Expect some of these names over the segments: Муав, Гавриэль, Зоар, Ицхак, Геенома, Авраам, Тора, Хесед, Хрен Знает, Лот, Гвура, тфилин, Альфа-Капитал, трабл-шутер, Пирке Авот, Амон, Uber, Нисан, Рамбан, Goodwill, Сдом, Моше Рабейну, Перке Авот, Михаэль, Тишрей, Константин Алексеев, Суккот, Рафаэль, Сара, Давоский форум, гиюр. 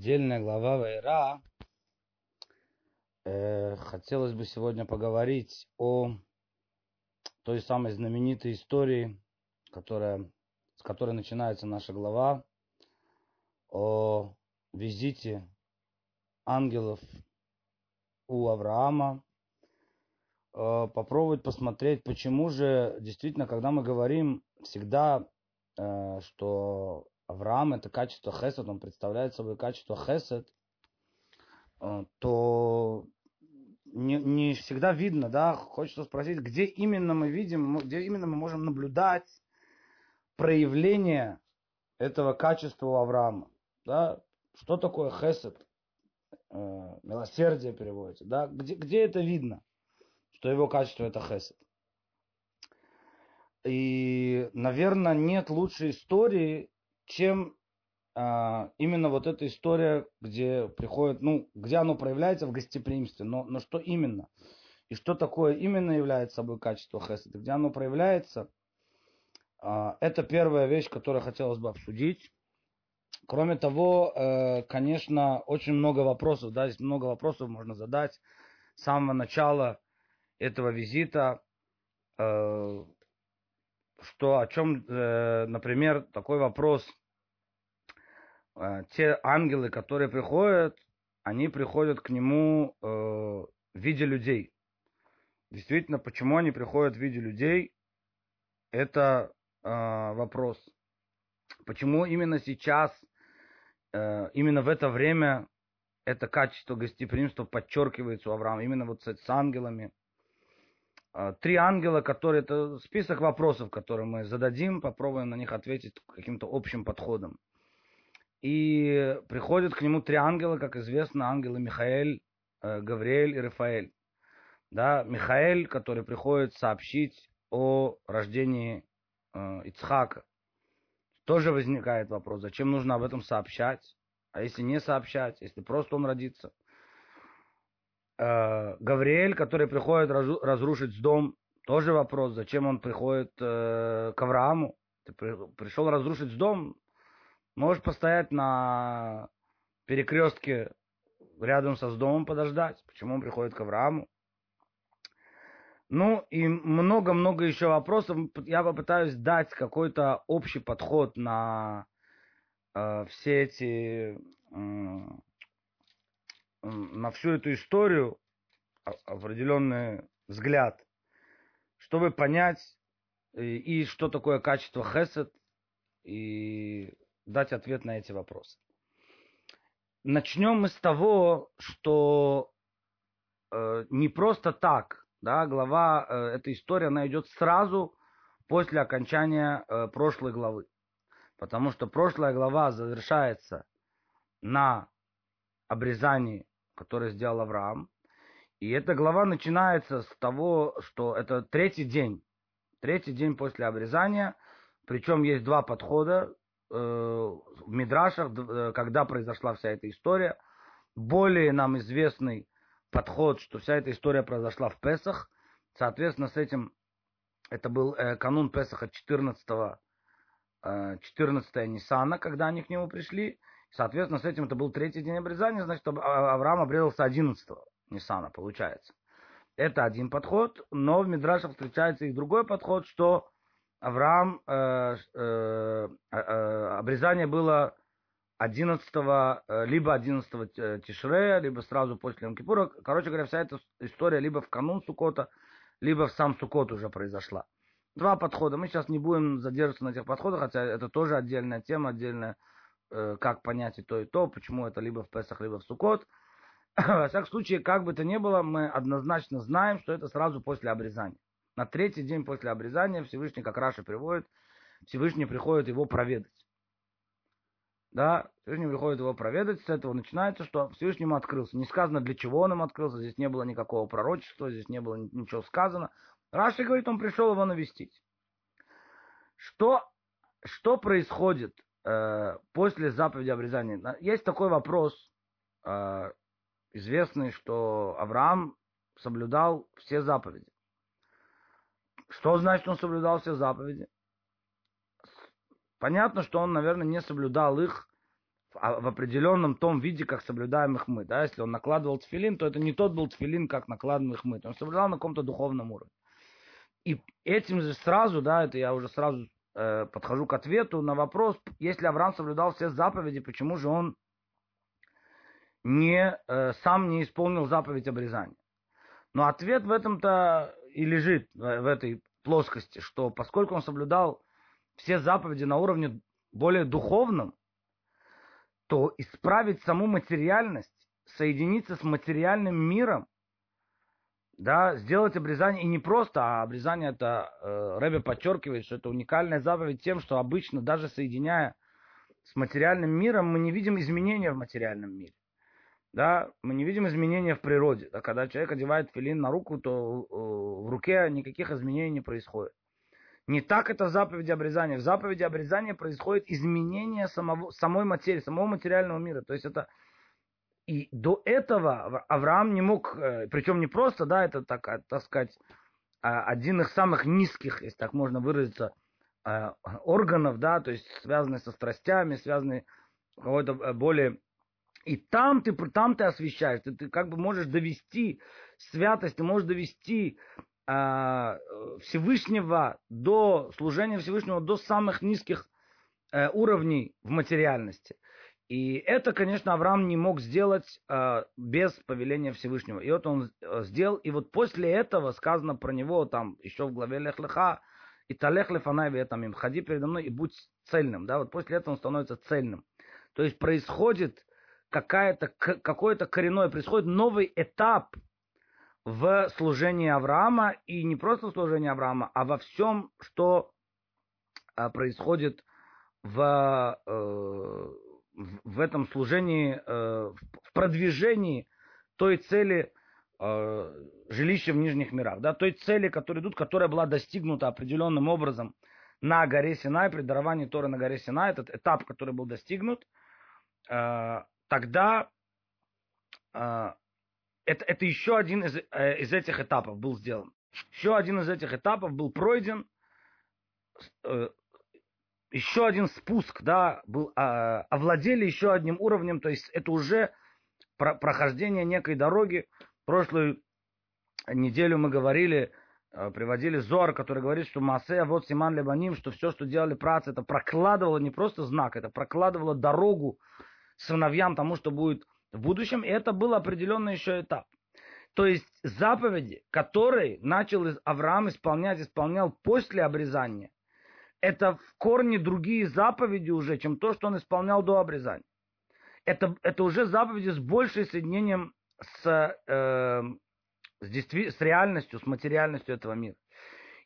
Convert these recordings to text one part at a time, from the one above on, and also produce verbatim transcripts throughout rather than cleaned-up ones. отдельная глава Вайера. Э, хотелось бы сегодня поговорить о той самой знаменитой истории, которая, с которой начинается наша глава, о визите ангелов у Авраама. Э, попробовать посмотреть, почему же действительно, когда мы говорим всегда, э, что Авраам — это качество Хесед, он представляет собой качество Хесед, то не, не всегда видно, да, хочется спросить, где именно мы видим, где именно мы можем наблюдать проявление этого качества у Авраама, да, что такое Хесед, милосердие переводится, да, где, где это видно, что его качество — это Хесед. И, наверное, нет лучшей истории, чем а, именно вот эта история, где приходит, ну, где оно проявляется в гостеприимстве, но, но что именно? И что такое именно является собой качество Хесед? Где оно проявляется? А, это первая вещь, которую хотелось бы обсудить. Кроме того, э, конечно, очень много вопросов, да, здесь много вопросов можно задать с самого начала этого визита. Э, что о чем, э, например, такой вопрос. Те ангелы, которые приходят, они приходят к нему э, в виде людей. Действительно, почему они приходят в виде людей, это э, вопрос. Почему именно сейчас, э, именно в это время это качество гостеприимства подчеркивается у Авраама, именно вот с, с ангелами. Э, три ангела, которые... Это список вопросов, которые мы зададим, попробуем на них ответить каким-то общим подходом. И приходят к нему три ангела, как известно, ангелы Михаэль, Гавриэль и Рафаэль. Да, Михаэль, который приходит сообщить о рождении э, Ицхака. Тоже возникает вопрос, зачем нужно об этом сообщать? А если не сообщать, если просто он родится? Э, Гавриэль, который приходит разрушить Сдом, тоже вопрос, зачем он приходит э, к Аврааму? Ты пришел разрушить Сдом? Можешь постоять на перекрестке рядом со Сдомом, подождать. Почему он приходит к Аврааму? Ну и много-много еще вопросов. Я попытаюсь дать какой-то общий подход на э, все эти... Э, на всю эту историю, определенный взгляд, чтобы понять и, и что такое качество Хесед, и дать ответ на эти вопросы. Начнем мы с того, что э, не просто так, да, глава, э, эта история, она идет сразу после окончания э, прошлой главы. Потому что прошлая глава завершается на обрезании, которое сделал Авраам. И эта глава начинается с того, что это третий день. Третий день после обрезания. Причем есть два подхода в Мидрашах, когда произошла вся эта история. Более нам известный подход, что вся эта история произошла в Песах. Соответственно, с этим это был канун Песаха четырнадцатого, четырнадцатого Нисана, когда они к нему пришли. Соответственно, с этим это был третий день обрезания, значит, Авраам обрезался одиннадцатого Нисана, получается. Это один подход, но в Мидрашах встречается и другой подход, что Авраам, э, э, э, обрезание было одиннадцатого, либо одиннадцатого Тишрея, либо сразу после Йом-Кипура. Короче говоря, вся эта история либо в канун Суккота, либо в сам Суккот уже произошла. Два подхода. Мы сейчас не будем задерживаться на тех подходах, хотя это тоже отдельная тема, отдельная, э, как понять и то, и то, почему это либо в Песах, либо в Суккот. Во всяком случае, как бы то ни было, мы однозначно знаем, что это сразу после обрезания. На третий день после обрезания Всевышний, как Раши приводит, Всевышний приходит его проведать. Да, Всевышний приходит его проведать, с этого начинается, что Всевышний ему открылся. Не сказано, для чего он им открылся, здесь не было никакого пророчества, здесь не было ничего сказано. Раши говорит, он пришел его навестить. Что, что происходит э, после заповеди обрезания? Есть такой вопрос, э, известный, что Авраам соблюдал все заповеди. Что значит, он соблюдал все заповеди? Понятно, что он, наверное, не соблюдал их в определенном том виде, как соблюдаем их мы. Да? Если он накладывал тфилин, то это не тот был тфилин, как накладывал их мы. Он соблюдал на каком-то духовном уровне. И этим же сразу, да, это я уже сразу э, подхожу к ответу на вопрос, если Авраам соблюдал все заповеди, почему же он не, э, сам не исполнил заповедь обрезания? Но ответ в этом-то и лежит, в этой плоскости, что поскольку он соблюдал все заповеди на уровне более духовном, то исправить саму материальность, соединиться с материальным миром, да, сделать обрезание, и не просто, а обрезание это, э, Ребе подчеркивает, что это уникальная заповедь тем, что обычно, даже соединяя с материальным миром, мы не видим изменения в материальном мире. Да, мы не видим изменения в природе. Да, когда человек одевает тфилин на руку, то э, в руке никаких изменений не происходит. Не так это в заповеди обрезания. В заповеди обрезания происходит изменение самого, самой материи, самого материального мира. То есть это... И до этого Авраам не мог, причем не просто, да, это, так, так сказать, один из самых низких, если так можно выразиться, органов, да, то есть связанные со страстями, связанные какой-то более... И там ты, там ты освещаешь, ты, ты как бы можешь довести святость, ты можешь довести э, Всевышнего до служения Всевышнего до самых низких э, уровней в материальности. И это, конечно, Авраам не мог сделать э, без повеления Всевышнего. И вот он сделал, и вот после этого сказано про него там еще в главе Лех Леха, и Талех Лефанави, там им ходи передо мной и будь цельным. Да, вот после этого он становится цельным. То есть происходит какая-то, какое-то коренное, происходит новый этап в служении Авраама, и не просто в служении Авраама, а во всем, что происходит в, э, в этом служении, э, в продвижении той цели э, жилища в нижних мирах, да, той цели, которая идут, которая была достигнута определенным образом на горе Синай, при даровании Торы на горе Синай, этот этап, который был достигнут, э, тогда э, это, это еще один из, э, из этих этапов был сделан. Еще один из этих этапов был пройден, э, еще один спуск, да, был, э, овладели еще одним уровнем, то есть это уже про, прохождение некой дороги. Прошлую неделю мы говорили, э, приводили Зоар, который говорит, что Маасе, вот Симан Лебаним, что все, что делали працы, это прокладывало не просто знак, это прокладывало дорогу сыновьям тому, что будет в будущем, и это был определенный еще этап. То есть заповеди, которые начал Авраам исполнять, исполнял после обрезания, это в корне другие заповеди уже, чем то, что он исполнял до обрезания. Это, это уже заповеди с большим соединением с, э, с, действи- с реальностью, с материальностью этого мира.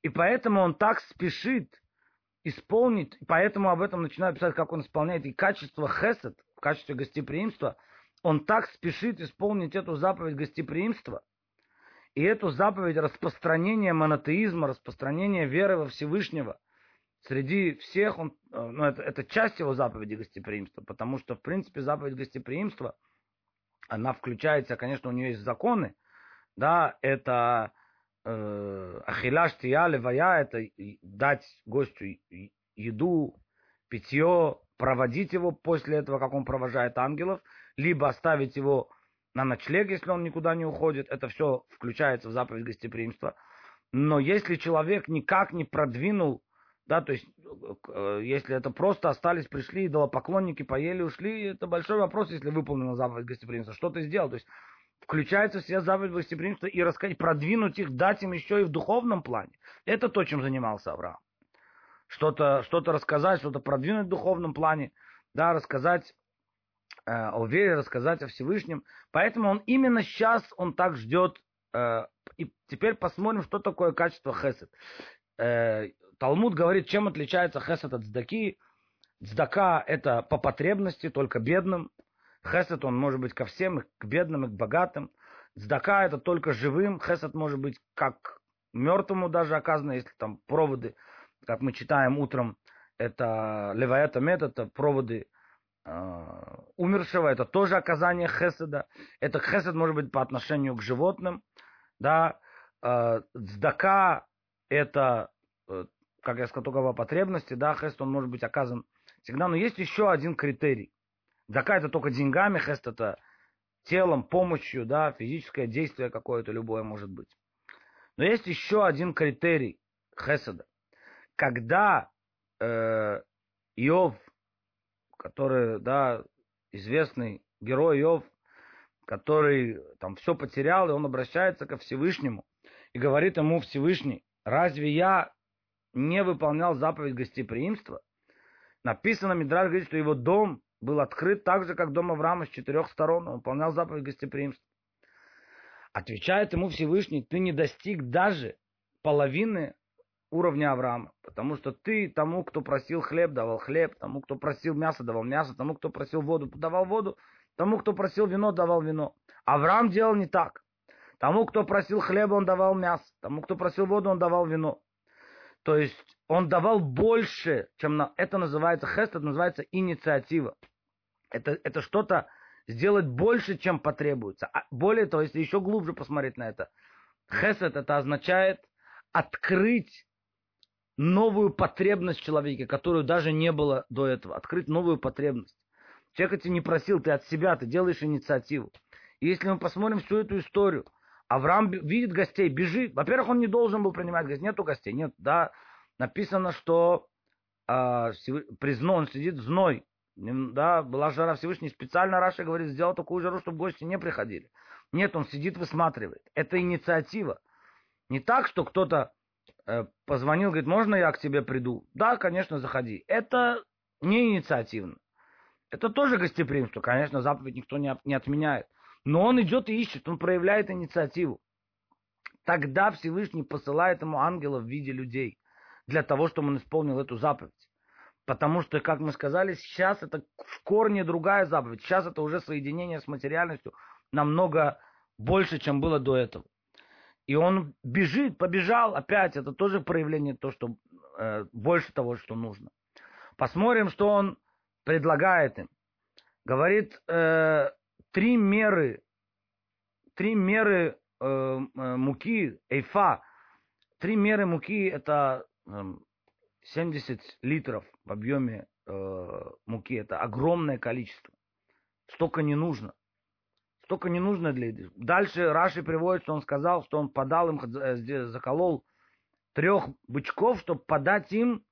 И поэтому он так спешит исполнить, поэтому об этом начинаю писать, как он исполняет, и качество хесед, в качестве гостеприимства, он так спешит исполнить эту заповедь гостеприимства, и эту заповедь распространения монотеизма, распространения веры во Всевышнего среди всех, он, ну, это, это часть его заповеди гостеприимства, потому что, в принципе, заповедь гостеприимства, она включается, конечно, у нее есть законы, да, это... Ахиляш тия левая, это дать гостю еду, питье, проводить его после этого, как он провожает ангелов, либо оставить его на ночлег, если он никуда не уходит. Это все включается в заповедь гостеприимства. Но если человек никак не продвинул, да, то есть если это просто остались, пришли, идолопоклонники поели, ушли, это большой вопрос, если выполнена заповедь гостеприимства. Что ты сделал? То есть включаются все заповеди гостеприимства и рассказать, продвинуть их, дать им еще и в духовном плане. Это то, чем занимался Авраам. Что-то, что-то рассказать, что-то продвинуть в духовном плане, да, рассказать э, о вере, рассказать о Всевышнем. Поэтому он именно сейчас, он так ждет. Э, и теперь посмотрим, что такое качество хесед. Э, Талмуд говорит, чем отличается хесед от цдаки. Цдака это по потребности, только бедным. Хесед, он может быть ко всем, и к бедным, и к богатым. Цдака это только живым. Хесед может быть как мертвому даже оказано, если там проводы, как мы читаем утром, это леваэта мед, это проводы э, умершего, это тоже оказание хеседа. Это хесед может быть по отношению к животным. Да? Э, цдака это, э, как я сказал, только по потребности. Да? Хесед, он может быть оказан всегда. Но есть еще один критерий. Цдака — это только деньгами, хесед — это телом, помощью, да, физическое действие какое-то, любое может быть. Но есть еще один критерий хеседа. Когда э, Иов, который, да, известный герой Иов, который там все потерял, и он обращается ко Всевышнему и говорит ему: Всевышний, разве я не выполнял заповедь гостеприимства? Написано, Мидраш говорит, что его дом был открыт так же, как дом Авраама с четырех сторон. Он выполнял заповедь гостеприимства. Отвечает ему Всевышний: ты не достиг даже половины уровня Авраама, потому что ты тому, кто просил хлеб, давал хлеб, тому, кто просил мясо, давал мясо, тому, кто просил воду, давал воду, тому, кто просил вино, давал вино. Авраам делал не так. Тому, кто просил хлеба, он давал мясо, тому, кто просил воду, он давал вино. То есть он давал больше, чем на... это называется хесед, это называется инициатива. Это, это что-то сделать больше, чем потребуется. Более того, если еще глубже посмотреть на это, хесед — это означает открыть новую потребность в человеке, которую даже не было до этого. Открыть новую потребность. Человек тебя не просил, ты от себя, ты делаешь инициативу. И если мы посмотрим всю эту историю, Авраам видит гостей, бежит. Во-первых, он не должен был принимать гостей. Нету гостей, нет, да. Написано, что э, признан, он сидит в зной. Да, была жара, Всевышний специально, Раши говорит, сделал такую жару, чтобы гости не приходили. Нет, он сидит, высматривает. Это инициатива. Не так, что кто-то э, позвонил, говорит: можно я к тебе приду? Да, конечно, заходи. Это не инициативно. Это тоже гостеприимство. Конечно, заповедь никто не, не отменяет. Но он идет и ищет, он проявляет инициативу. Тогда Всевышний посылает ему ангелов в виде людей, для того, чтобы он исполнил эту заповедь. Потому что, как мы сказали, сейчас это в корне другая заповедь. Сейчас это уже соединение с материальностью намного больше, чем было до этого. И он бежит, побежал опять. Это тоже проявление то, что, э, больше того, что нужно. Посмотрим, что он предлагает им. Говорит, э, три меры, три меры э, муки, эйфа. Три меры муки — это семьдесят литров в объеме э, муки. Это огромное количество. Столько не нужно. Столько не нужно для еды. Дальше Раши приводит, что он сказал, что он подал им, заколол трех бычков, чтобы подать им,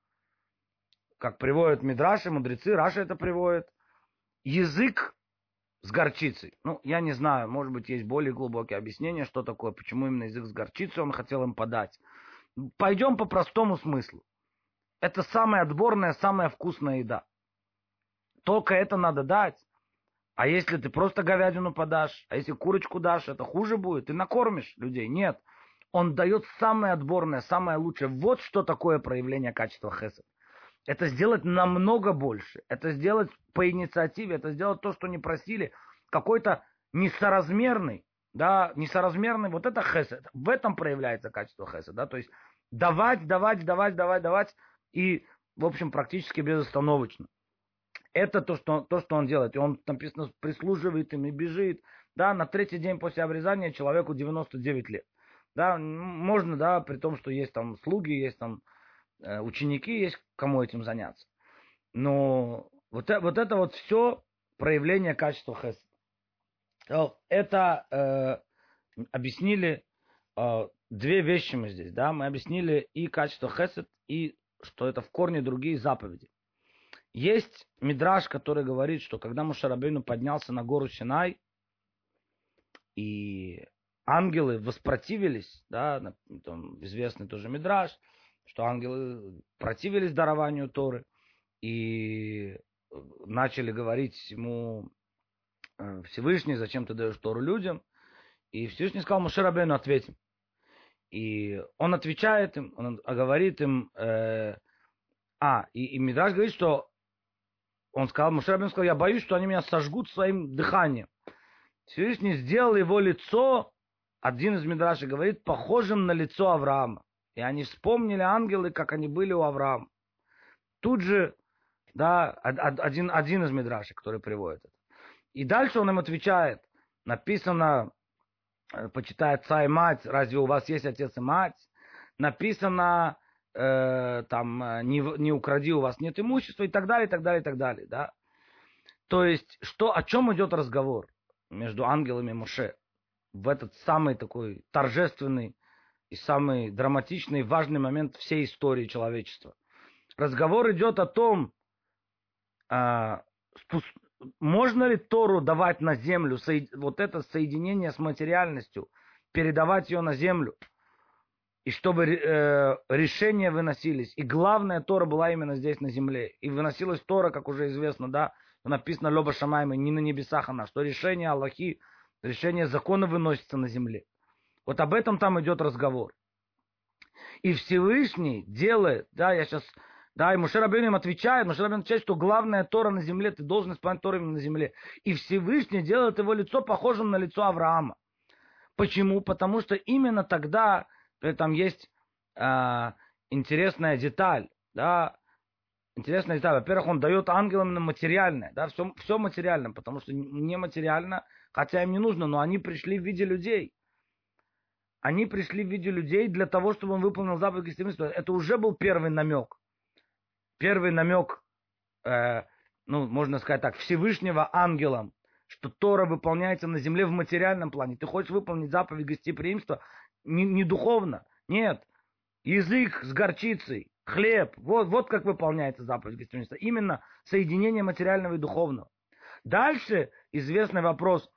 как приводят Мидраши, мудрецы, Раши это приводит, язык с горчицей. Ну, я не знаю, может быть, есть более глубокие объяснения, что такое, почему именно язык с горчицей он хотел им подать. Пойдем по простому смыслу. Это самая отборная, самая вкусная еда. Только это надо дать. А если ты просто говядину подашь, а если курочку дашь, это хуже будет. Ты накормишь людей. Нет. Он дает самое отборное, самое лучшее. Вот что такое проявление качества хесед. Это сделать намного больше. Это сделать по инициативе. Это сделать то, что не просили. Какой-то несоразмерный. Да, несоразмерный. Вот это хесед. В этом проявляется качество хесед. Да? То есть давать, давать, давать, давать, давать. И, в общем, практически безостановочно. Это то что, то, что он делает. И он, написано, прислуживает им и бежит. Да, на третий день после обрезания человеку девяносто девять лет. Да, можно, да, при том, что есть там слуги, есть там ученики, есть кому этим заняться. Но вот, вот это вот все проявление качества хесед. Это э, объяснили э, две вещи мы здесь. Да? Мы объяснили и качество хесед, и что это в корне другие заповеди. Есть Мидраш, который говорит, что когда Моше Рабейну поднялся на гору Синай, и ангелы воспротивились, да, там известный тоже Мидраш, что ангелы противились дарованию Торы и начали говорить ему: Всевышний, зачем ты даешь Тору людям? И Всевышний сказал: Моше Рабейну, ответь им. И он отвечает им, он говорит им, э, а, и, и Мидраш говорит, что он сказал, Моше Рабейну сказал: я боюсь, что они меня сожгут своим дыханием. Всевышний сделал его лицо, один из Мидрашей говорит, похожим на лицо Авраама. И они вспомнили, ангелы, как они были у Авраама. Тут же, да, один, один из Мидрашей, который приводит это. И дальше он им отвечает. Написано, почитай отца и мать, разве у вас есть отец и мать? Написано, э, там, не, не укради, у вас нет имущества, и так далее, и так далее, и так далее, да. То есть, что, о чем идет разговор между ангелами и Моше в этот самый такой торжественный и самый драматичный, важный момент всей истории человечества? Разговор идет о том, а, можно ли Тору давать на землю, вот это соединение с материальностью, передавать ее на землю, и чтобы э, решения выносились. И главная Тора была именно здесь, на земле. И выносилась Тора, как уже известно, да, написано «Лоба Шамайма», не на небесах она, что решение Аллахи, решение закона выносится на земле. Вот об этом там идет разговор. И Всевышний делает, да, я сейчас... Да, и Моше Рабейну им отвечает, Моше Рабейну отвечает, что главная Тора на земле, ты должен исполнять Тору именно на земле. И Всевышний делает его лицо похожим на лицо Авраама. Почему? Потому что именно тогда, там есть э, интересная деталь, да, интересная деталь. Во-первых, он дает ангелам материальное, да, все, все материально, потому что нематериально, хотя им не нужно, но они пришли в виде людей. Они пришли в виде людей для того, чтобы он выполнил заповедь гостеприимства. Это уже был первый намек. Первый намек, э, ну, можно сказать так, Всевышнего ангелам, что Тора выполняется на земле в материальном плане. Ты хочешь выполнить заповедь гостеприимства не, не духовно? Нет. Язык с горчицей, хлеб. Вот, вот как выполняется заповедь гостеприимства. Именно соединение материального и духовного. Дальше известный вопрос.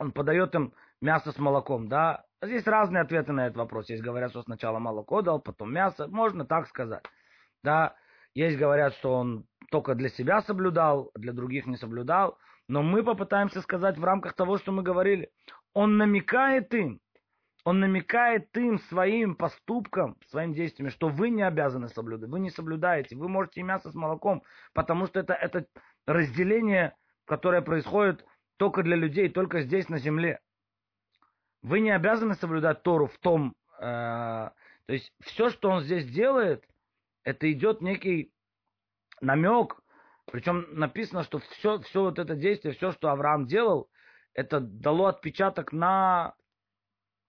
Он подает им мясо с молоком, да? Здесь разные ответы на этот вопрос. Есть говорят, что сначала молоко дал, потом мясо. Можно так сказать, да? Есть говорят, что он только для себя соблюдал, для других не соблюдал. Но мы попытаемся сказать в рамках того, что мы говорили. Он намекает им, он намекает им своим поступком, своим действиями, что вы не обязаны соблюдать, вы не соблюдаете, вы можете и мясо с молоком, потому что это, это разделение, которое происходит только для людей, только здесь, на земле. Вы не обязаны соблюдать Тору в том... Э, то есть все, что он здесь делает... Это идет некий намек, причем написано, что все, все вот это действие, все, что Авраам делал, это дало отпечаток на,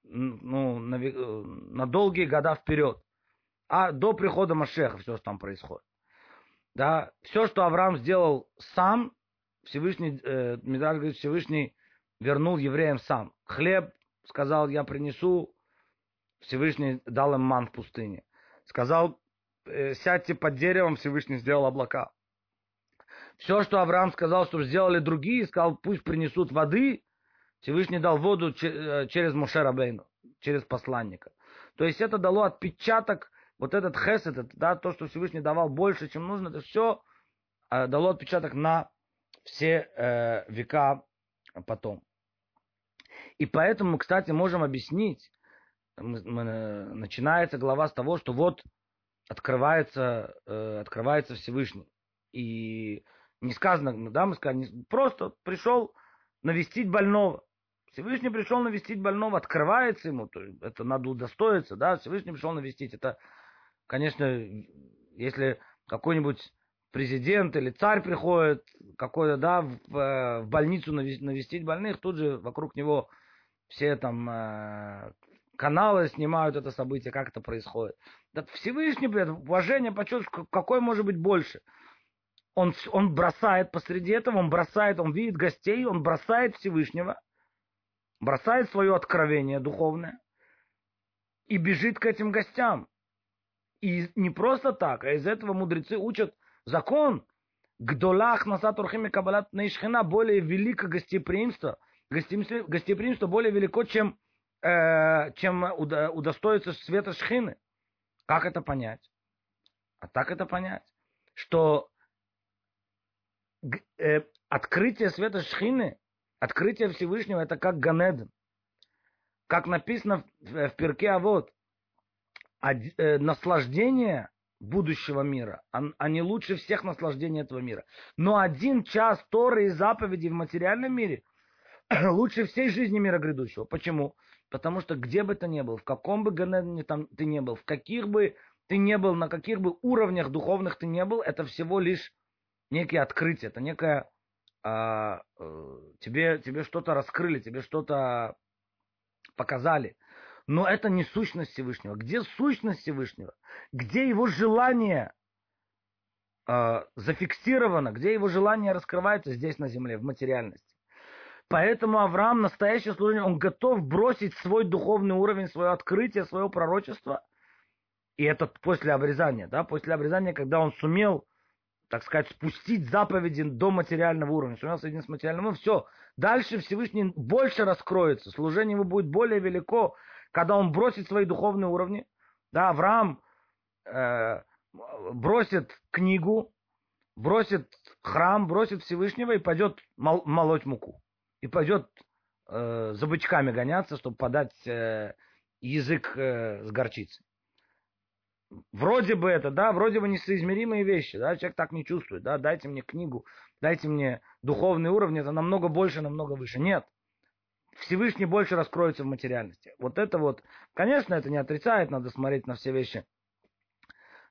ну, на, на долгие года вперед, а до прихода Машеха все, что там происходит. Да, все, что Авраам сделал сам, Всевышний, э, Мидраш говорит, Всевышний вернул евреям сам. Хлеб, сказал, я принесу, Всевышний дал им ман в пустыне. Сказал, сядьте под деревом, Всевышний сделал облака. Все, что Авраам сказал, что сделали другие, сказал, пусть принесут воды, Всевышний дал воду через Моше Рабейну, через посланника. То есть это дало отпечаток, вот этот хесед, да, то, что Всевышний давал больше, чем нужно, это все дало отпечаток на все э, века потом. И поэтому, кстати, можем объяснить, начинается глава с того, что вот Открывается, э, открывается Всевышний. И не сказано, ну да, мы сказали, не, просто пришел навестить больного. Всевышний пришел навестить больного, открывается ему, то есть это надо удостоиться, да, Всевышний пришел навестить. Это, конечно, если какой-нибудь президент или царь приходит какой-то, да, в, в больницу навестить больных, тут же вокруг него все там... Э, каналы снимают это событие, как это происходит. Да Всевышний, блядь, уважение, почет, какой может быть больше? Он, он бросает посреди этого, он бросает, он видит гостей, он бросает Всевышнего, бросает свое откровение духовное и бежит к этим гостям. И не просто так, а из этого мудрецы учат закон. Гдолах насатурхими кабалат наишхина, более велико гостеприимство, гостеприимство более велико, чем чем удостоится света шхины. Как это понять? А так это понять, что открытие света шхины, открытие Всевышнего, это как Ганеден. Как написано в Пирке Авот, наслаждение будущего мира, они лучше всех наслаждений этого мира. Но один час Торы и заповедей в материальном мире лучше всей жизни мира грядущего. Почему? Потому что где бы ты ни был, в каком бы Ганедене ты ни был, в каких бы ты ни был, на каких бы уровнях духовных ты ни был, это всего лишь некие открытия, это некое... А, тебе, тебе что-то раскрыли, тебе что-то показали. Но это не сущность Всевышнего. Где сущность Всевышнего? Где его желание э, зафиксировано, где его желания раскрываются здесь на земле, в материальности. Поэтому Авраам, настоящий служитель, он готов бросить свой духовный уровень, свое открытие, свое пророчество. И это после обрезания, да, после обрезания, когда он сумел, так сказать, спустить заповеди до материального уровня, сумел соединиться с материальным уровнем, все, дальше Всевышний больше раскроется, служение его будет более велико, когда он бросит свои духовные уровни, да, Авраам э, бросит книгу, бросит храм, бросит Всевышнего и пойдет мол- молоть муку, и пойдет э, за бычками гоняться, чтобы подать э, язык э, с горчицей. Вроде бы это, да, вроде бы несоизмеримые вещи, да, человек так не чувствует, да, дайте мне книгу, дайте мне духовный уровень, это намного больше, намного выше. Нет, Всевышний больше раскроется в материальности. Вот это вот, конечно, это не отрицает, надо смотреть на все вещи,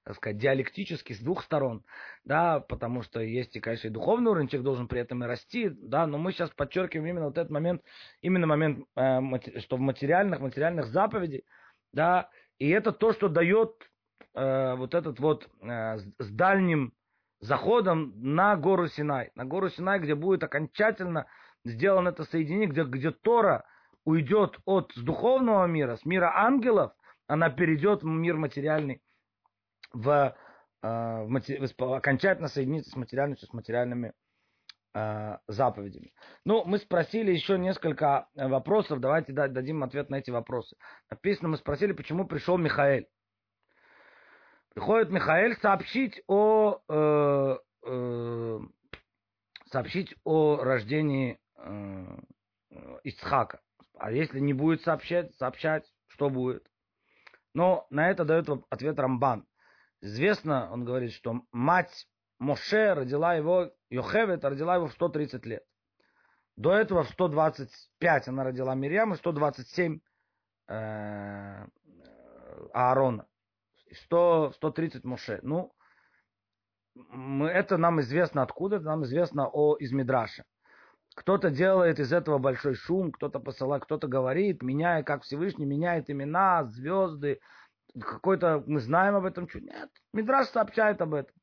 так сказать, диалектически, с двух сторон, да, потому что есть и, конечно, и духовный уровень, человек должен при этом и расти, да, но мы сейчас подчеркиваем именно вот этот момент, именно момент, что в материальных, материальных заповедей, да, и это то, что дает вот этот вот с дальним заходом на гору Синай, на гору Синай, где будет окончательно сделано это соединение, где, где Тора уйдет от духовного мира, с мира ангелов, она перейдет в мир материальный, в, в, в, окончательно соединится с материальностью, с материальными э, заповедями. Ну, мы спросили еще несколько вопросов, давайте дадим ответ на эти вопросы. Написано, мы спросили, почему пришел Михаэль. Приходит Михаэль сообщить о, э, э, сообщить о рождении э, Ицхака. А если не будет сообщать, сообщать, что будет? Но на это дает ответ Рамбан. Известно, он говорит, что мать Моше родила его, Йохевед родила его в сто тридцать лет. До этого в сто двадцать пять она родила Мирьям и сто двадцать семь э, Аарона. сто тридцать Моше. Ну, мы, это нам известно откуда, это нам известно о, из Мидраша. Кто-то делает из этого большой шум, кто-то посылает, кто-то говорит, меняя, как Всевышний, меняет имена, звезды, какой-то, мы знаем об этом чуть. Нет, Мидраш сообщает об этом.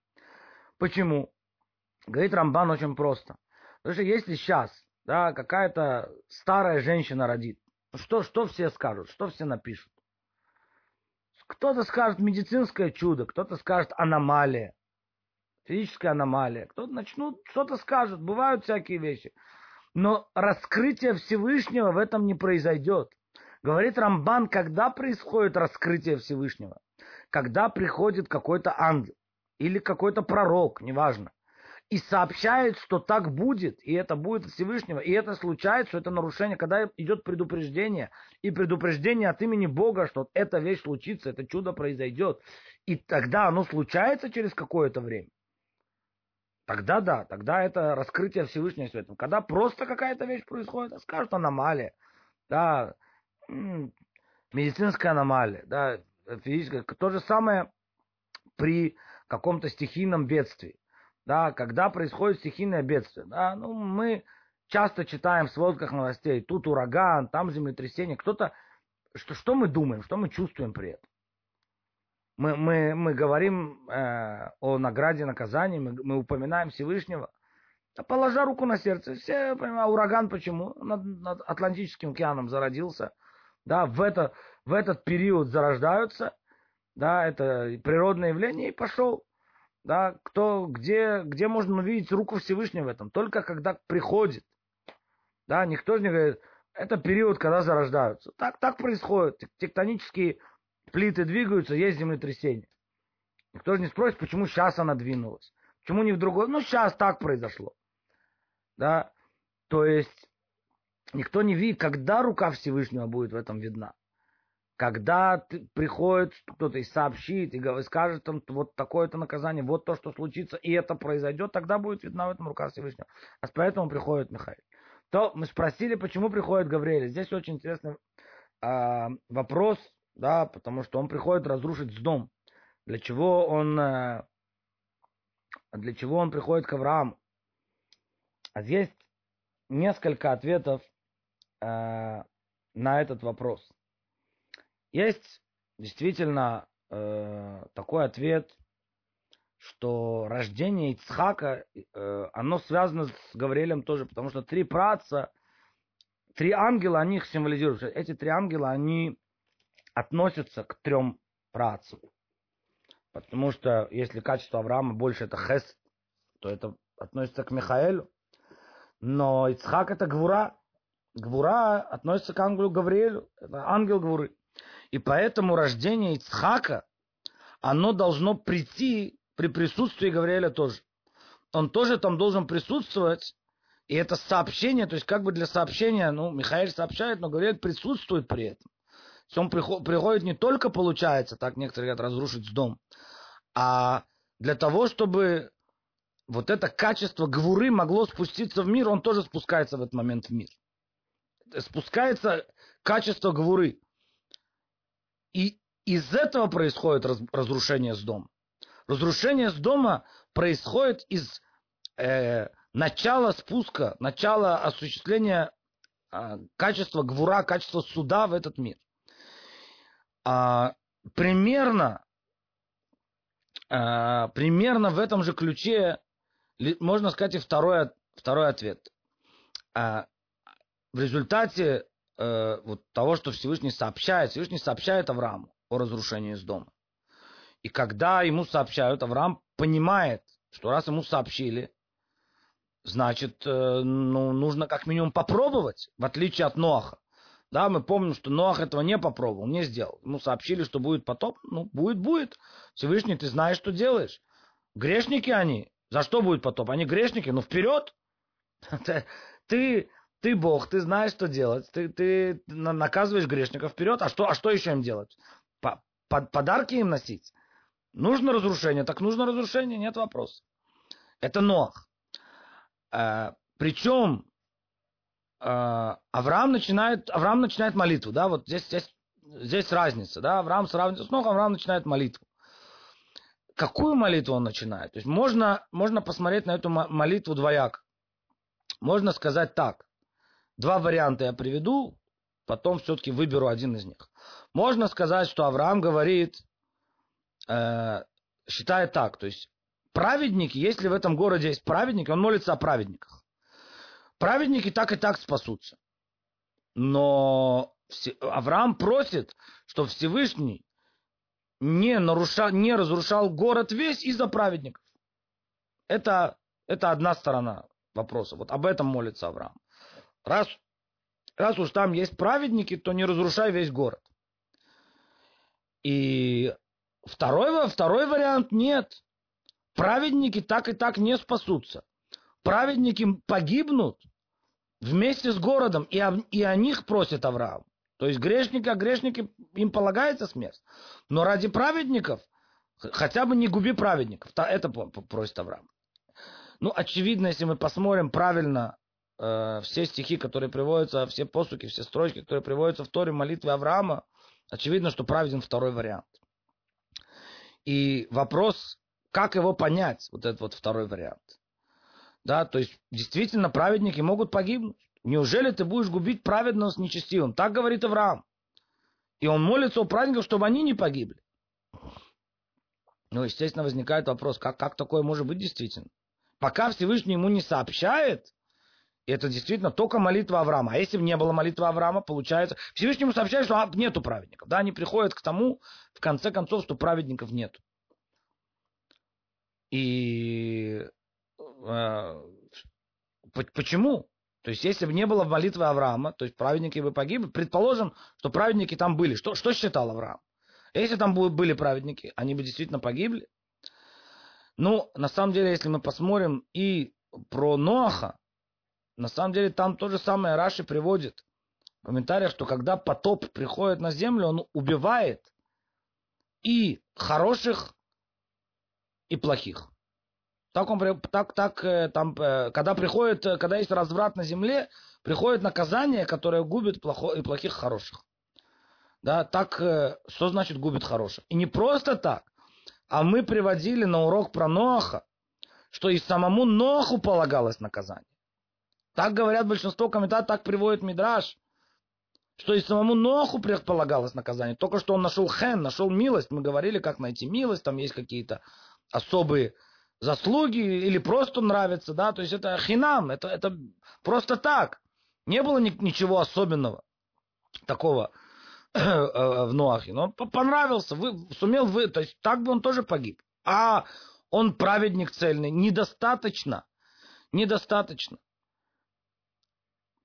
Почему? Говорит Рамбан очень просто. Потому что если сейчас, да, какая-то старая женщина родит, что, что все скажут, что все напишут? Кто-то скажет медицинское чудо, кто-то скажет аномалия, физическая аномалия, кто-то начнут, что-то скажет, бывают всякие вещи. Но раскрытие Всевышнего в этом не произойдет. Говорит Рамбан, когда происходит раскрытие Всевышнего? Когда приходит какой-то ангел или какой-то пророк, неважно, и сообщает, что так будет, и это будет от Всевышнего, и это случается, это нарушение, когда идет предупреждение, и предупреждение от имени Бога, что эта вещь случится, это чудо произойдет, и тогда оно случается через какое-то время, тогда да, тогда это раскрытие Всевышнего светом. Когда просто какая-то вещь происходит, скажут аномалия, да, медицинская аномалия, да, физическая, то же самое при каком-то стихийном бедствии. Да, когда происходит стихийное бедствие. Да, ну, мы часто читаем в сводках новостей, тут ураган, там землетрясение. Кто-то, что, что мы думаем, что мы чувствуем при этом? Мы, мы, мы говорим э, о награде, наказании, мы, мы упоминаем Всевышнего. Да, положа руку на сердце, все понимают, ураган почему? Над, над Атлантическим океаном зародился. Да, в, это, в этот период зарождаются. Да, это природное явление, и пошел. Да, кто, где, где можно увидеть руку Всевышнего в этом? Только когда приходит. Да, никто же не говорит, это период, когда зарождаются. Так, так происходит. Тектонические плиты двигаются, есть землетрясение. Никто же не спросит, почему сейчас она двинулась. Почему не в другой? Ну, сейчас так произошло. Да, то есть, никто не видит, когда рука Всевышнего будет в этом видна. Когда ты, приходит кто-то и сообщит, и скажет, там, вот такое-то наказание, вот то, что случится, и это произойдет, тогда будет видна в этом рука Всевышнего. А поэтому приходит Михаил. То мы спросили, почему приходит Гавриэль. Здесь очень интересный э, вопрос, да, потому что он приходит разрушить Сдом. Для чего он, э, для чего он приходит к Аврааму? А здесь несколько ответов э, на этот вопрос. Есть действительно э, такой ответ, что рождение Ицхака, оно связано с Гавриэлем тоже, потому что три праотца, три ангела, они их символизируют. Эти три ангела, они относятся к трем праотцам. Потому что если качество Авраама больше это Хесед, то это относится к Михаэлю. Но Ицхак это Гвура. Гвура относится к ангелу Гавриэлю. Это ангел Гвуры. И поэтому рождение Ицхака, оно должно прийти при присутствии Гавриэля тоже. Он тоже там должен присутствовать. И это сообщение, то есть как бы для сообщения, ну, Михаэль сообщает, но Гавриэль присутствует при этом. То есть он приходит не только, получается, так некоторые говорят, разрушить Сдом, а для того, чтобы вот это качество Гвуры могло спуститься в мир, он тоже спускается в этот момент в мир. Спускается качество Гвуры. И из этого происходит разрушение Сдома. Разрушение Сдома происходит из э, начала спуска, начала осуществления э, качества Гвура, качества суда в этот мир. А, примерно, а, примерно в этом же ключе можно сказать и второй, второй ответ. А, в результате а, вот того, что Всевышний сообщает, Всевышний сообщает Аврааму о разрушении Сдома. И когда ему сообщают, Авраам понимает, что раз ему сообщили, значит, ну, нужно как минимум попробовать, в отличие от Ноаха. Да, мы помним, что Ноах этого не попробовал, не сделал. Ему сообщили, что будет потоп. Ну, будет-будет. Всевышний, ты знаешь, что делаешь. Грешники они. За что будет потоп? Они грешники, ну, вперед. Ты, ты Бог, ты знаешь, что делать. Ты, ты наказываешь грешников вперед. А что, а что еще им делать? Подарки им носить? Нужно разрушение? Так нужно разрушение, нет вопроса. Это Ноах. А, причем... Авраам начинает, Авраам начинает молитву, да, вот здесь, здесь, здесь разница, да, Авраам сравнивается с Ноахом, Авраам начинает молитву. Какую молитву он начинает? То есть можно, можно посмотреть на эту молитву двояко. Можно сказать так, два варианта я приведу, потом все-таки выберу один из них. Можно сказать, что Авраам говорит, э, считает так, то есть праведники, если в этом городе есть праведники, он молится о праведниках. Праведники так и так спасутся. Но Авраам просит, чтобы Всевышний не, нарушал, не разрушал город весь из-за праведников. Это, это одна сторона вопроса. Вот об этом молится Авраам. Раз, раз уж там есть праведники, то не разрушай весь город. И второй, второй вариант нет. Праведники так и так не спасутся. Праведники погибнут вместе с городом, и о, и о них просит Авраам. То есть грешники, а грешники, им полагается смерть. Но ради праведников, хотя бы не губи праведников, это просит Авраам. Ну, очевидно, если мы посмотрим правильно э, все стихи, которые приводятся, все посуки, все строчки, которые приводятся в Торе молитвы Авраама, очевидно, что праведен второй вариант. И вопрос, как его понять, вот этот вот второй вариант. Да, то есть, действительно, праведники могут погибнуть. Неужели ты будешь губить праведного с нечестивым? Так говорит Авраам. И он молится у праведников, чтобы они не погибли. Ну, естественно, возникает вопрос, как, как такое может быть действительно? Пока Всевышний ему не сообщает, это действительно только молитва Авраама. А если бы не было молитвы Авраама, получается... Всевышний ему сообщает, что нету праведников. Да, они приходят к тому, в конце концов, что праведников нету. И... Почему? То есть, если бы не было молитвы Авраама, то есть праведники бы погибли, предположим, что праведники там были. Что, что считал Авраам? Если там были праведники, они бы действительно погибли. Ну, на самом деле, если мы посмотрим и про Ноаха, на самом деле там то же самое Раши приводит в комментариях, что когда потоп приходит на землю, он убивает и хороших, и плохих. Так он, так, так, там, когда приходит, когда есть разврат на земле, приходит наказание, которое губит плохо, и плохих, и хороших. Да, так, что значит губит хороших? И не просто так, а мы приводили на урок про Ноаха, что и самому Ноаху полагалось наказание. Так говорят большинство комментаторов, так приводит Мидраш, что и самому Ноаху предполагалось наказание. Только что он нашел хен, нашел милость. Мы говорили, как найти милость, там есть какие-то особые заслуги или просто нравится, да, то есть это хинам, это, это просто так. Не было ни, ничего особенного такого в Ноахе, но понравился, вы, сумел вы, то есть так бы он тоже погиб. А он праведник цельный, недостаточно, недостаточно.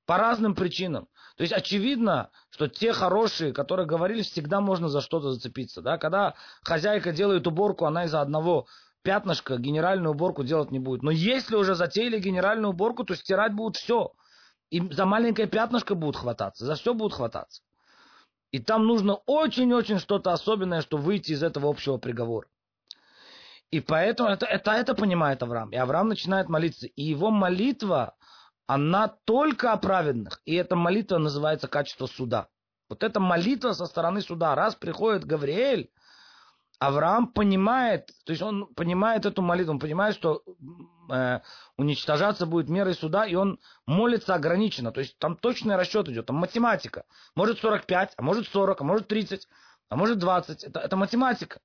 По разным причинам. То есть очевидно, что те хорошие, которые говорили, всегда можно за что-то зацепиться. Да? Когда хозяйка делает уборку, она из-за одного пятнышка генеральную уборку делать не будет. Но если уже затеяли генеральную уборку, то стирать будут все. И за маленькое пятнышко будут хвататься, за все будут хвататься. И там нужно очень-очень что-то особенное, чтобы выйти из этого общего приговора. И поэтому это, это, это понимает Авраам. И Авраам начинает молиться. И его молитва... Она только о праведных. И эта молитва называется качество суда. Вот эта молитва со стороны суда. Раз приходит Гавриэль, Авраам понимает, то есть он понимает эту молитву, он понимает, что э, уничтожаться будет мерой суда, и он молится ограниченно. То есть там точный расчет идет, там математика. Может сорок пять, а может сорок, а может тридцать, а может двадцать. Это, это математика.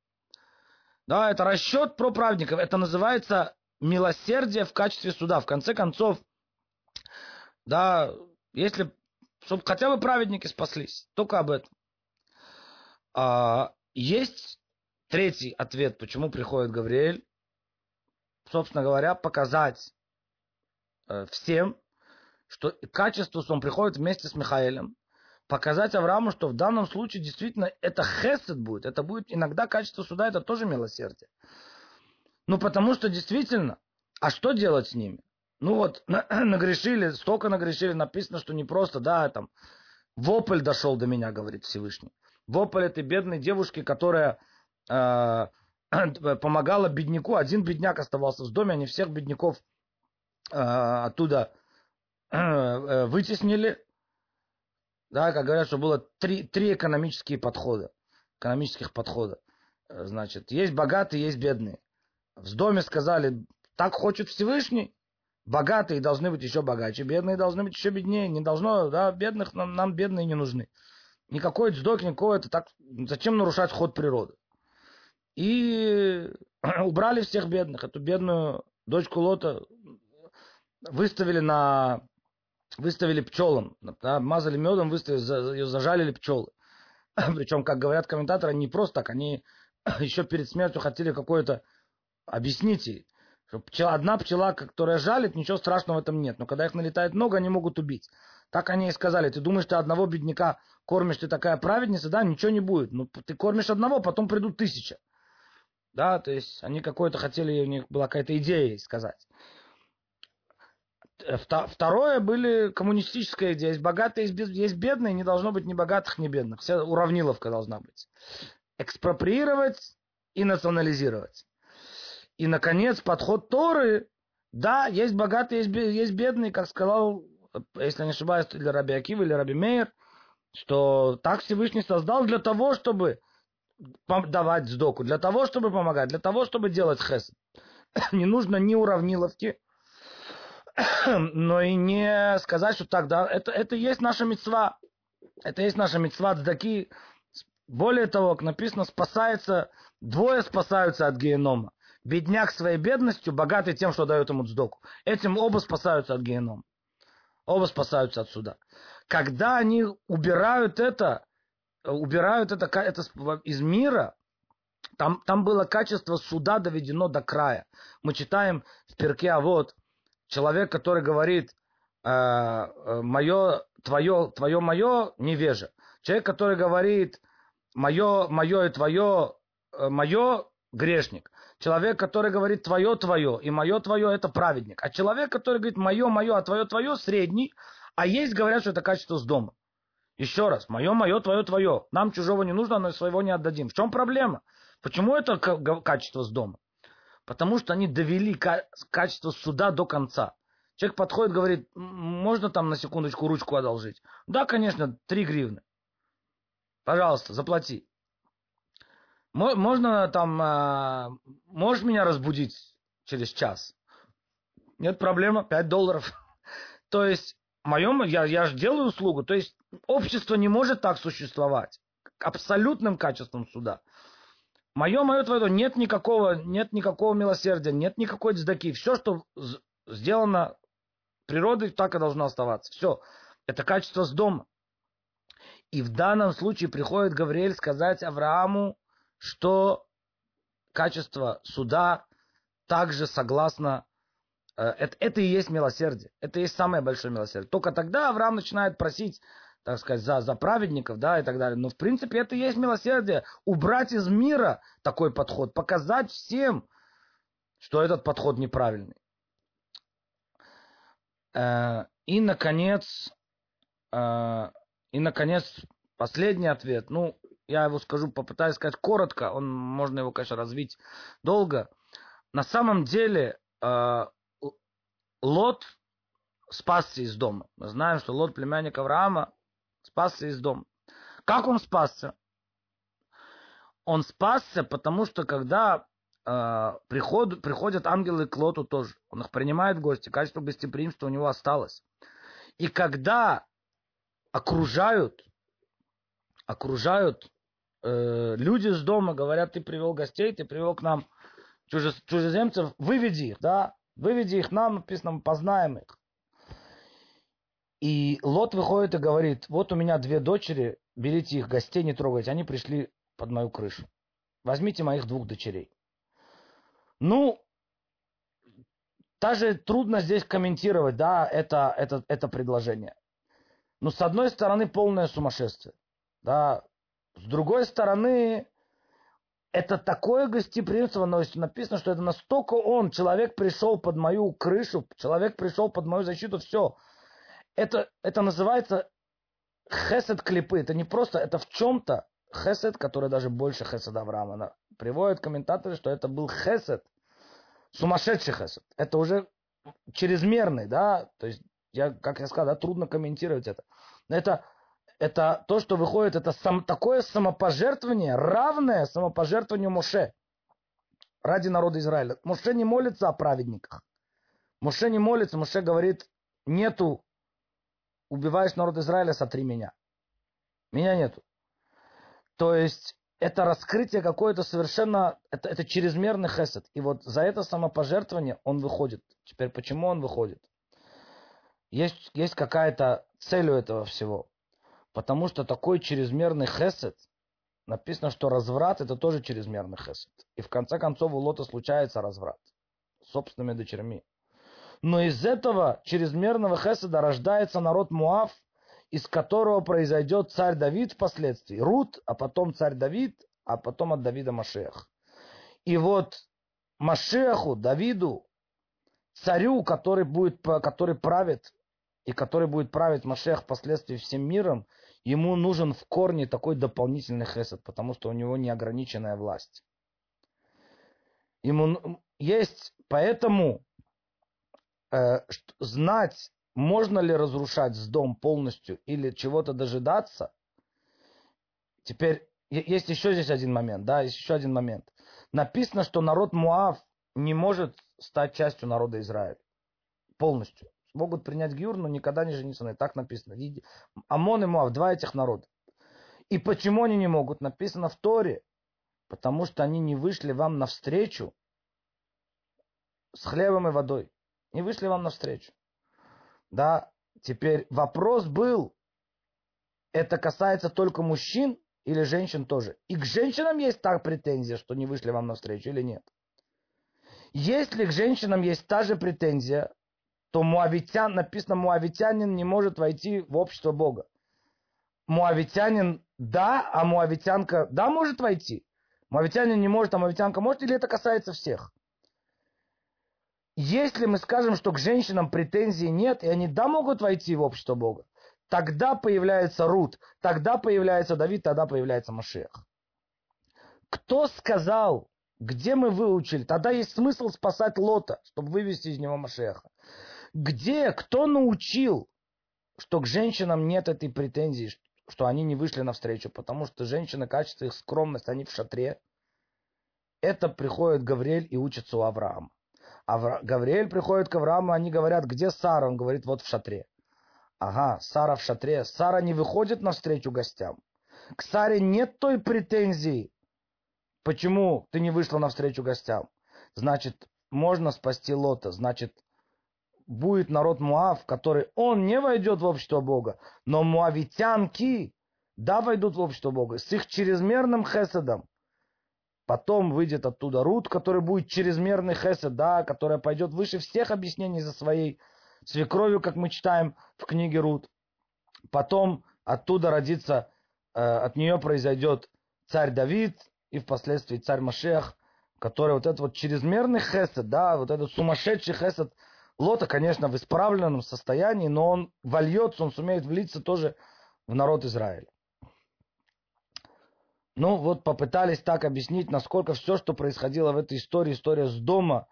Да, это расчет про праведников. Это называется милосердие в качестве суда. В конце концов, да, если, чтобы хотя бы праведники спаслись, только об этом. А, есть третий ответ, почему приходит Гавриэль. Собственно говоря, показать э, всем, что качество, что он приходит вместе с Михаэлем. Показать Аврааму, что в данном случае действительно это хесед будет. Это будет иногда качество суда, это тоже милосердие. Ну, потому что действительно, а что делать с ними? Ну вот, нагрешили, столько нагрешили, написано, что не просто, да, там, вопль дошел до меня, говорит Всевышний. Вопль этой бедной девушки, которая э, помогала бедняку. Один бедняк оставался в доме, они всех бедняков э, оттуда э, вытеснили. Да, как говорят, что было три, три экономические подхода, экономических подхода. Значит, есть богатые, есть бедные. В доме сказали, так хочет Всевышний. Богатые должны быть еще богаче, бедные должны быть еще беднее. Не должно, да, бедных нам, нам бедные не нужны. Никакой цдок, никакой это так. Зачем нарушать ход природы? И убрали всех бедных. Эту бедную дочку Лота выставили на... Выставили пчелам. Да, мазали медом, выставили, ее зажалили пчелы. Причем, как говорят комментаторы, они не просто так. Они еще перед смертью хотели какое-то... Объяснить ей. Пчела, одна пчела, которая жалит, ничего страшного в этом нет. Но когда их налетает много, они могут убить. Так они и сказали. Ты думаешь, ты одного бедняка кормишь, ты такая праведница, да, ничего не будет. Ну, ты кормишь одного, потом придут тысяча. Да, то есть они какое-то хотели, у них была какая-то идея сказать. Второе были коммунистическая идея. Есть богатые, есть бедные, не должно быть ни богатых, ни бедных. Вся уравниловка должна быть. Экспроприировать и национализировать. И, наконец, подход Торы. Да, есть богатые, есть бедные, как сказал, если не ошибаюсь, для Раби Акива или Раби Мейер, что так Всевышний создал для того, чтобы давать сдоку, для того, чтобы помогать, для того, чтобы делать хесед. Не нужно ни уравниловки, но и не сказать, что так, да, это, это и есть наша мицва. Это и есть наша мицва цдаки. Более того, как написано, спасается, двое спасаются от геенома. Бедняк своей бедностью, богатый тем, что дает ему цдоку. Этим оба спасаются от генома. Оба спасаются от суда. Когда они убирают это, убирают это, это из мира, там, там было качество суда доведено до края. Мы читаем в Перке Авот, человек, который говорит, мое, твое, твое, мое, невежа. Человек, который говорит, мое, мое и твое, мое, грешник. Человек, который говорит «твое, твое», и «мое, твое» — это праведник. А человек, который говорит «мое, мое», а «твое, твое» — средний. А есть, говорят, что это качество сдома. Еще раз. «Мое, мое, твое, твое». Нам чужого не нужно, но своего не отдадим. В чем проблема? Почему это качество сдома? Потому что они довели качество суда до конца. Человек подходит, говорит, можно там на секундочку ручку одолжить? Да, конечно, три гривны. Пожалуйста, заплати. Можно там, можешь меня разбудить через час? Нет проблемы, пять долларов. То есть, моем, я, я же делаю услугу. То есть, общество не может так существовать. Абсолютным качеством суда. Мое, мое, твое, нет никакого, нет никакого милосердия, нет никакой цдаки. Все, что сделано природой, так и должно оставаться. Все. Это качество Сдома. И в данном случае приходит Гавриэль сказать Аврааму, что качество суда также согласно... Это, это и есть милосердие. Это и есть самое большое милосердие. Только тогда Авраам начинает просить... так сказать, за, за праведников, да, и так далее. Но, в принципе, это и есть милосердие. Убрать из мира такой подход, показать всем, что этот подход неправильный. И, наконец, и, наконец, последний ответ. Ну, я его скажу, попытаюсь сказать коротко. Он, можно его, конечно, развить долго. На самом деле, Лот спасся из дома. Мы знаем, что Лот, племянник Авраама, спасся из дома. Как он спасся? Он спасся, потому что когда э, приход, приходят ангелы к Лоту тоже, он их принимает в гости, качество гостеприимства у него осталось. И когда окружают, окружают э, люди с дома, говорят, ты привел гостей, ты привел к нам чужез, чужеземцев, выведи их, да, выведи их нам, написано, познаем их. И Лот выходит и говорит, вот у меня две дочери, берите их, гостей не трогайте, они пришли под мою крышу. Возьмите моих двух дочерей. Ну, даже трудно здесь комментировать, да, это, это, это предложение. Но с одной стороны полное сумасшествие, да, с другой стороны это такое гостеприимство, но написано, что это настолько он, человек пришел под мою крышу, человек пришел под мою защиту, все. Это, это называется хесед клипы. Это не просто, это в чем-то хесед, который даже больше хеседа Авраама. Она приводит комментаторы, что это был хесед, сумасшедший хесед. Это уже чрезмерный, да, то есть, я, как я сказал, да, трудно комментировать это. Это, это то, что выходит, это сам, такое самопожертвование, равное самопожертвованию Моше ради народа Израиля. Моше не молится о праведниках. Моше не молится, Моше говорит, нету убиваешь народ Израиля, сотри меня. Меня нету. То есть, это раскрытие какое-то совершенно... Это, это чрезмерный хесед. И вот за это самопожертвование он выходит. Теперь, почему он выходит? Есть, есть какая-то цель у этого всего. Потому что такой чрезмерный хесед, написано, что разврат, это тоже чрезмерный хесед. И в конце концов у Лота случается разврат. С собственными дочерьми. Но из этого чрезмерного хеседа рождается народ Муав, из которого произойдет царь Давид впоследствии. Рут, а потом царь Давид, а потом от Давида Машех. И вот Машеху, Давиду, царю, который, будет, который правит, и который будет править Машех впоследствии всем миром, ему нужен в корне такой дополнительный хесед, потому что у него неограниченная власть. Ему есть, поэтому... знать, можно ли разрушать Сдом полностью или чего-то дожидаться. Теперь, есть еще здесь один момент, да, есть еще один момент. Написано, что народ Муав не может стать частью народа Израиля. Полностью. Могут принять гиюр, но никогда не жениться на ней. Так написано. Амон и Муав, два этих народа. И почему они не могут? Написано в Торе. Потому что они не вышли вам навстречу с хлебом и водой. Не вышли вам навстречу. Да, теперь вопрос был, это касается только мужчин или женщин тоже? И к женщинам есть та претензия, что не вышли вам навстречу или нет? Если к женщинам есть та же претензия, то муавитян, написано, муавитянин не может войти в общество Бога. Муавитянин да, а муавитянка да может войти. Муавитянин не может, а муавитянка может, или это касается всех? Если мы скажем, что к женщинам претензий нет, и они да могут войти в общество Бога, тогда появляется Рут, тогда появляется Давид, тогда появляется Машех. Кто сказал, где мы выучили? Тогда есть смысл спасать Лота, чтобы вывести из него Машеха. Где, кто научил, что к женщинам нет этой претензии, что они не вышли навстречу, потому что женщины, качество их скромность, они в шатре. Это приходит Гавриэль и учится у Авраама. Авра... Гавриэль приходит к Аврааму, они говорят, где Сара? Он говорит, вот в шатре. Ага, Сара в шатре. Сара не выходит навстречу гостям. К Саре нет той претензии, Почему ты не вышла навстречу гостям? Значит, можно спасти Лота. Значит, будет народ Муав, который он не войдет в общество Бога, но муавитянки, да, войдут в общество Бога с их чрезмерным хеседом. Потом выйдет оттуда Рут, который будет чрезмерный хесед, да, которая пойдет выше всех объяснений за своей свекровью, как мы читаем в книге Рут. Потом оттуда родится, э, от нее произойдет царь Давид и впоследствии царь Машех, который вот этот вот чрезмерный хесед, да, вот этот сумасшедший хесед Лота, конечно, в исправленном состоянии, но он вольется, он сумеет влиться тоже в народ Израиля. Ну вот попытались так объяснить, насколько все, что происходило в этой истории, история Сдома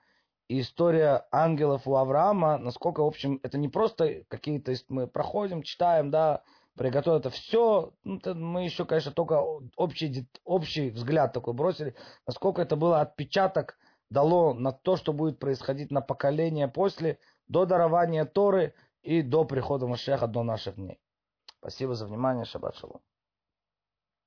и история ангелов у Авраама, насколько, в общем, это не просто какие-то, мы проходим, читаем, да, приготовили это все, ну, это мы еще, конечно, только общий, общий взгляд такой бросили, насколько это было отпечаток дало на то, что будет происходить на поколение после, до дарования Торы и до прихода Машеха, до наших дней. Спасибо за внимание, шаббат шалом.